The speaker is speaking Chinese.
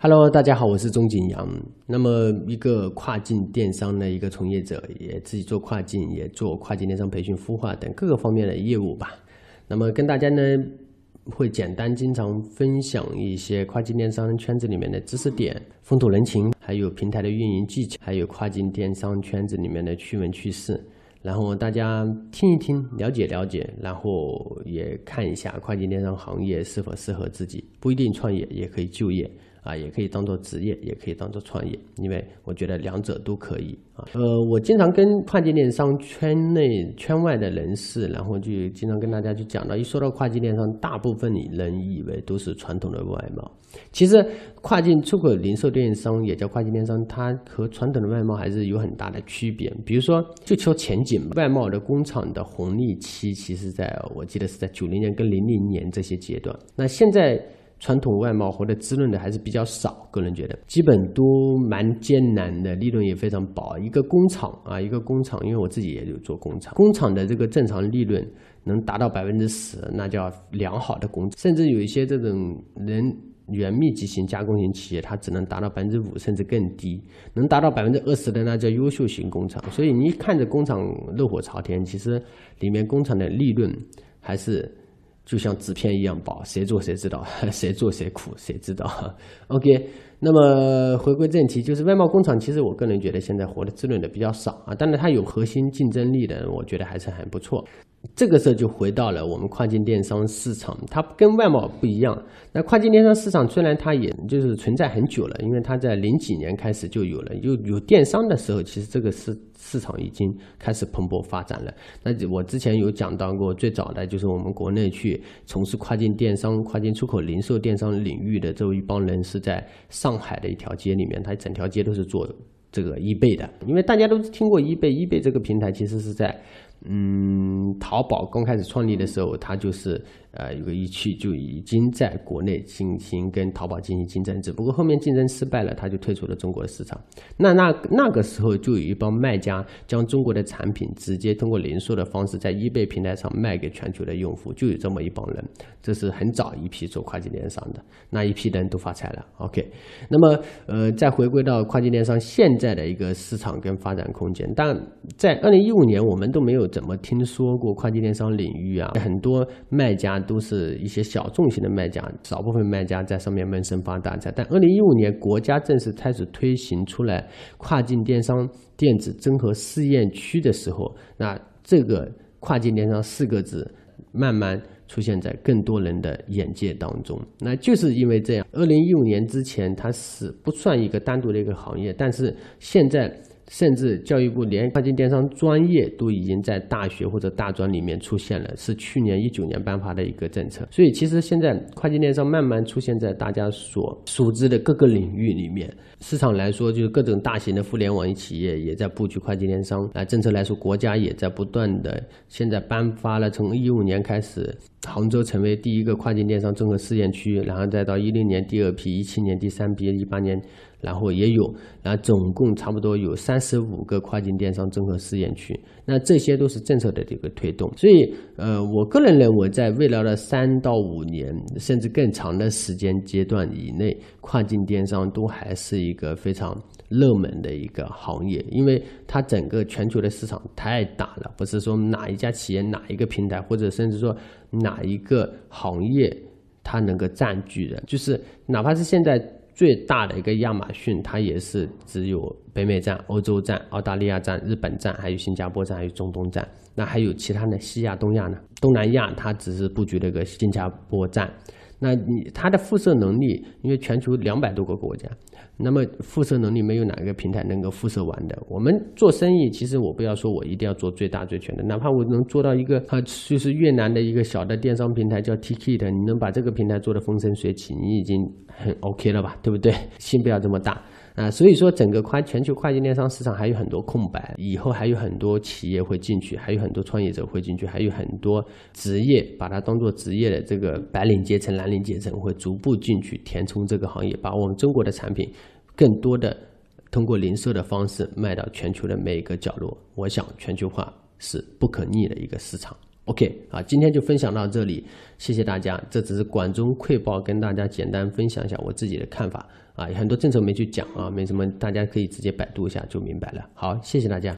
Hello， 大家好，我是钟景阳。那么，一个跨境电商的一个从业者，也自己做跨境，也做跨境电商培训、孵化等各个方面的业务吧。那么，跟大家呢会简单经常分享一些跨境电商圈子里面的知识点、风土人情，还有平台的运营技巧，还有跨境电商圈子里面的趣闻趣事。然后大家听一听，了解了解，然后也看一下跨境电商行业是否适合自己，不一定创业，也可以就业。 啊，也可以当做职业，也可以当做创业，因为我觉得两者都可以啊。我经常跟跨境电商圈内、圈外的人士，然后就经常跟大家去讲到，一说到跨境电商，大部分人以为都是传统的外贸。其实，跨境出口零售电商也叫跨境电商，它和传统的外贸还是有很大的区别。比如说，就求前景，外贸的工厂的红利期，其实我记得是在90年跟00年这些阶段。那现在。 传统外贸活得滋润的还是比较少，个人觉得基本都蛮艰难的，利润也非常薄。一个工厂，因为我自己也有做工厂，工厂的这个正常利润能达到10%，那叫良好的工厂。甚至有一些这种人员密集型加工型企业，它只能达到5%甚至更低，能达到20%的那叫优秀型工厂。所以你看着工厂热火朝天，其实里面工厂的利润还是。 就像纸片一样薄，谁做谁知道，谁做谁苦，谁知道。OK， 那么回归正题，就是外贸工厂，其实我个人觉得现在活得滋润的比较少啊，当然它有核心竞争力的，我觉得还是很不错。这个时候就回到了我们跨境电商市场，它跟外贸不一样。那跨境电商市场虽然它也就是存在很久了，因为它在00几年开始就有了，有电商的时候，其实这个市场已经开始蓬勃发展了。那我之前有讲到过，最早的就是我们国内去从事跨境电商、跨境出口零售电商领域的这一帮人，是在上海的一条街里面，它整条街都是做这个 eBay 的，因为大家都听过 eBay 这个平台，其实是在。 淘宝刚开始创立的时候，它就是就已经在国内进行跟淘宝进行竞争，只不过后面竞争失败了，它就退出了中国的市场。那个时候就有一帮卖家将中国的产品直接通过零售的方式在eBay平台上卖给全球的用户，就有这么一帮人，这是很早一批做跨境电商的那一批人都发财了。OK， 那么再回归到跨境电商现在的一个市场跟发展空间，但在2015年我们都没有。 怎么听说过跨境电商领域啊？很多卖家都是一些小众型的卖家，少部分卖家在上面闷声发大财。但2015年，国家正式开始推行出来跨境电商电子整合试验区的时候，那这个跨境电商4个字慢慢出现在更多人的眼界当中。那就是因为这样，2015年之前它是不算一个单独的一个行业，但是现在。 甚至教育部连跨境电商专业都已经在大学或者大专里面出现了，是去年19年颁发的一个政策。所以其实现在跨境电商慢慢出现在大家所熟知的各个领域里面。市场来说，就是各种大型的互联网企业也在布局跨境电商。政策来说，国家也在不断的现在颁发了，从2015年开始，杭州成为第1个跨境电商综合试验区，然后再到2016年第2批，2017年第3批，2018年。 然后也有，然后总共差不多有35个跨境电商综合试验区。那这些都是政策的这个推动，所以我个人认为，在未来的3到5年甚至更长的时间阶段以内，跨境电商都还是一个非常热门的一个行业，因为它整个全球的市场太大了，不是说哪一家企业、哪一个平台，或者甚至说哪一个行业它能够占据的，就是哪怕是现在。 最大的一个亚马逊，它也是只有北美站、欧洲站、澳大利亚站、日本站，还有新加坡站，还有中东站。那还有其他的西亚、东亚呢？东南亚它只是布局了个新加坡站。那它的辐射能力，因为全球200多个国家，那么辐射能力没有哪个平台能够辐射完的。我们做生意，其实我不要说我一定要做最大最全的，哪怕我能做到一个就是越南的一个小的电商平台叫 Tiki 的，你能把这个平台做得风生水起，你已经。 很 OK 了吧，对不对？心不要这么大啊！所以说，整个全球跨境电商市场还有很多空白，以后还有很多企业会进去，还有很多创业者会进去，还有很多职业把它当做职业的这个白领阶层、蓝领阶层会逐步进去填充这个行业，把我们中国的产品更多的通过零售的方式卖到全球的每一个角落。我想，全球化是不可逆的一个市场。OK， 好，今天就分享到这里，谢谢大家。这只是管中窥豹，跟大家简单分享一下我自己的看法啊，有很多政策没去讲啊，没什么，大家可以直接百度一下就明白了。好，谢谢大家。